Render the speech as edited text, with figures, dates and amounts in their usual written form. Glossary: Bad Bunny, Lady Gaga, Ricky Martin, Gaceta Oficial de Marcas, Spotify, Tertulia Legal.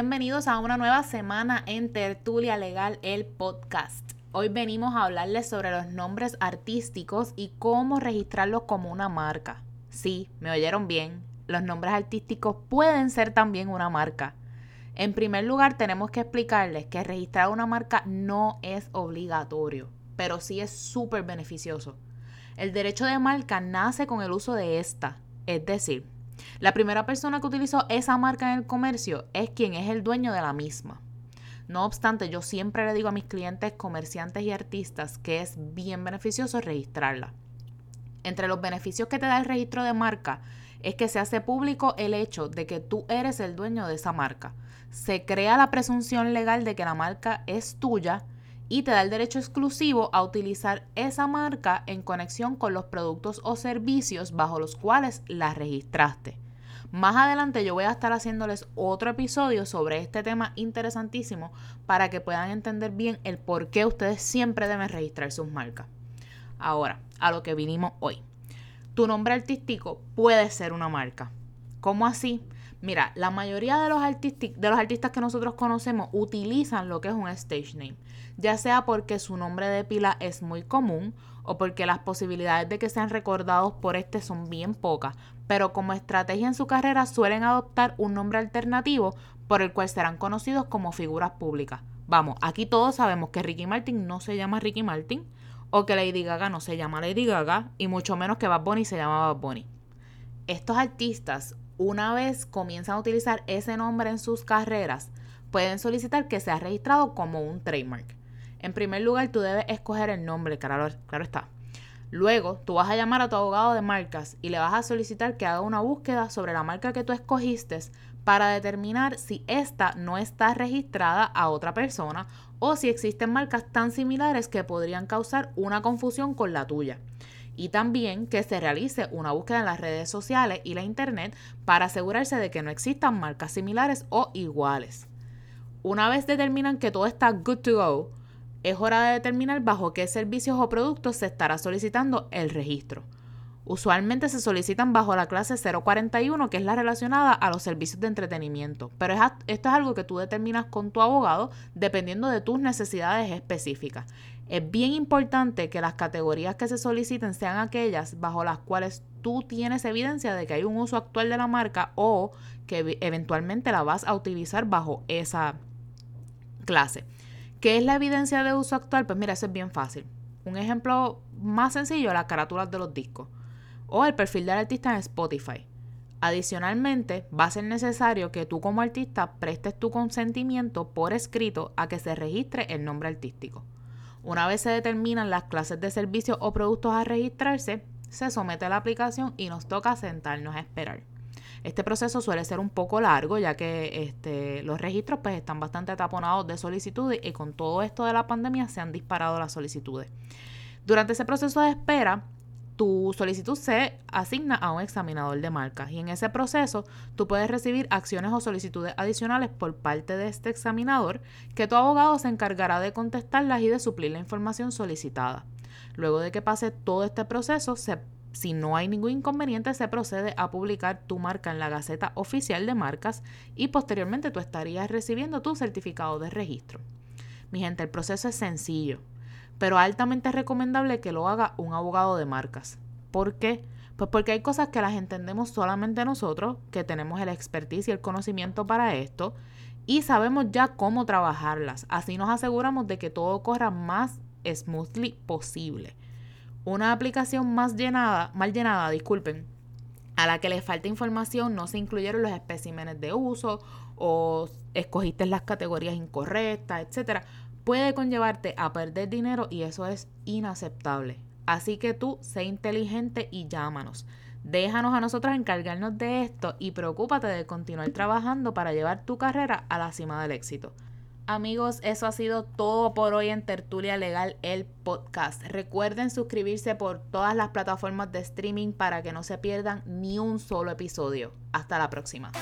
bienvenidos a una nueva semana en Tertulia Legal, el podcast. Hoy venimos a hablarles sobre los nombres artísticos y cómo registrarlos como una marca. Sí, me oyeron bien, los nombres artísticos pueden ser también una marca. En primer lugar, tenemos que explicarles que registrar una marca no es obligatorio, pero sí es súper beneficioso. El derecho de marca nace con el uso de esta, es decir, la primera persona que utilizó esa marca en el comercio es quien es el dueño de la misma. No obstante, yo siempre le digo a mis clientes, comerciantes y artistas que es bien beneficioso registrarla. Entre los beneficios que te da el registro de marca es que se hace público el hecho de que tú eres el dueño de esa marca. Se crea la presunción legal de que la marca es tuya y te da el derecho exclusivo a utilizar esa marca en conexión con los productos o servicios bajo los cuales la registraste. Más adelante yo voy a estar haciéndoles otro episodio sobre este tema interesantísimo para que puedan entender bien el por qué ustedes siempre deben registrar sus marcas. Ahora, a lo que vinimos hoy. Tu nombre artístico puede ser una marca. ¿Cómo así? Mira, la mayoría de los artistas que nosotros conocemos utilizan lo que es un stage name, ya sea porque su nombre de pila es muy común o porque las posibilidades de que sean recordados por este son bien pocas, pero como estrategia en su carrera suelen adoptar un nombre alternativo por el cual serán conocidos como figuras públicas. Vamos, aquí todos sabemos que Ricky Martin no se llama Ricky Martin o que Lady Gaga no se llama Lady Gaga y mucho menos que Bad Bunny se llama Bad Bunny. Estos artistas, una vez comienzan a utilizar ese nombre en sus carreras, pueden solicitar que sea registrado como un trademark. En primer lugar, tú debes escoger el nombre, claro está. Luego, tú vas a llamar a tu abogado de marcas y le vas a solicitar que haga una búsqueda sobre la marca que tú escogiste para determinar si esta no está registrada a otra persona o si existen marcas tan similares que podrían causar una confusión con la tuya. Y también que se realice una búsqueda en las redes sociales y la internet para asegurarse de que no existan marcas similares o iguales. Una vez determinan que todo está good to go, es hora de determinar bajo qué servicios o productos se estará solicitando el registro. Usualmente se solicitan bajo la clase 041, que es la relacionada a los servicios de entretenimiento, pero esto es algo que tú determinas con tu abogado dependiendo de tus necesidades específicas. Es bien importante que las categorías que se soliciten sean aquellas bajo las cuales tú tienes evidencia de que hay un uso actual de la marca o que eventualmente la vas a utilizar bajo esa clase. ¿Qué es la evidencia de uso actual? Pues mira, eso es bien fácil. Un ejemplo más sencillo, las carátulas de los discos o el perfil del artista en Spotify. Adicionalmente, va a ser necesario que tú como artista prestes tu consentimiento por escrito a que se registre el nombre artístico. Una vez se determinan las clases de servicios o productos a registrarse, se somete a la aplicación y nos toca sentarnos a esperar. Este proceso suele ser un poco largo, ya que los registros pues, están bastante taponados de solicitudes y con todo esto de la pandemia se han disparado las solicitudes. Durante ese proceso de espera, tu solicitud se asigna a un examinador de marcas y en ese proceso tú puedes recibir acciones o solicitudes adicionales por parte de este examinador que tu abogado se encargará de contestarlas y de suplir la información solicitada. Luego de que pase todo este proceso, si no hay ningún inconveniente, se procede a publicar tu marca en la Gaceta Oficial de Marcas y posteriormente tú estarías recibiendo tu certificado de registro. Mi gente, el proceso es sencillo, pero altamente recomendable que lo haga un abogado de marcas. ¿Por qué? Pues porque hay cosas que las entendemos solamente nosotros, que tenemos el expertise y el conocimiento para esto, y sabemos ya cómo trabajarlas. Así nos aseguramos de que todo corra más smoothly posible. Una aplicación mal llenada, a la que le falta información, no se incluyeron los especímenes de uso, o escogiste las categorías incorrectas, etcétera, puede conllevarte a perder dinero y eso es inaceptable. Así que tú, sé inteligente y llámanos. Déjanos a nosotros encargarnos de esto y preocúpate de continuar trabajando para llevar tu carrera a la cima del éxito. Amigos, eso ha sido todo por hoy en Tertulia Legal, el podcast. Recuerden suscribirse por todas las plataformas de streaming para que no se pierdan ni un solo episodio. Hasta la próxima.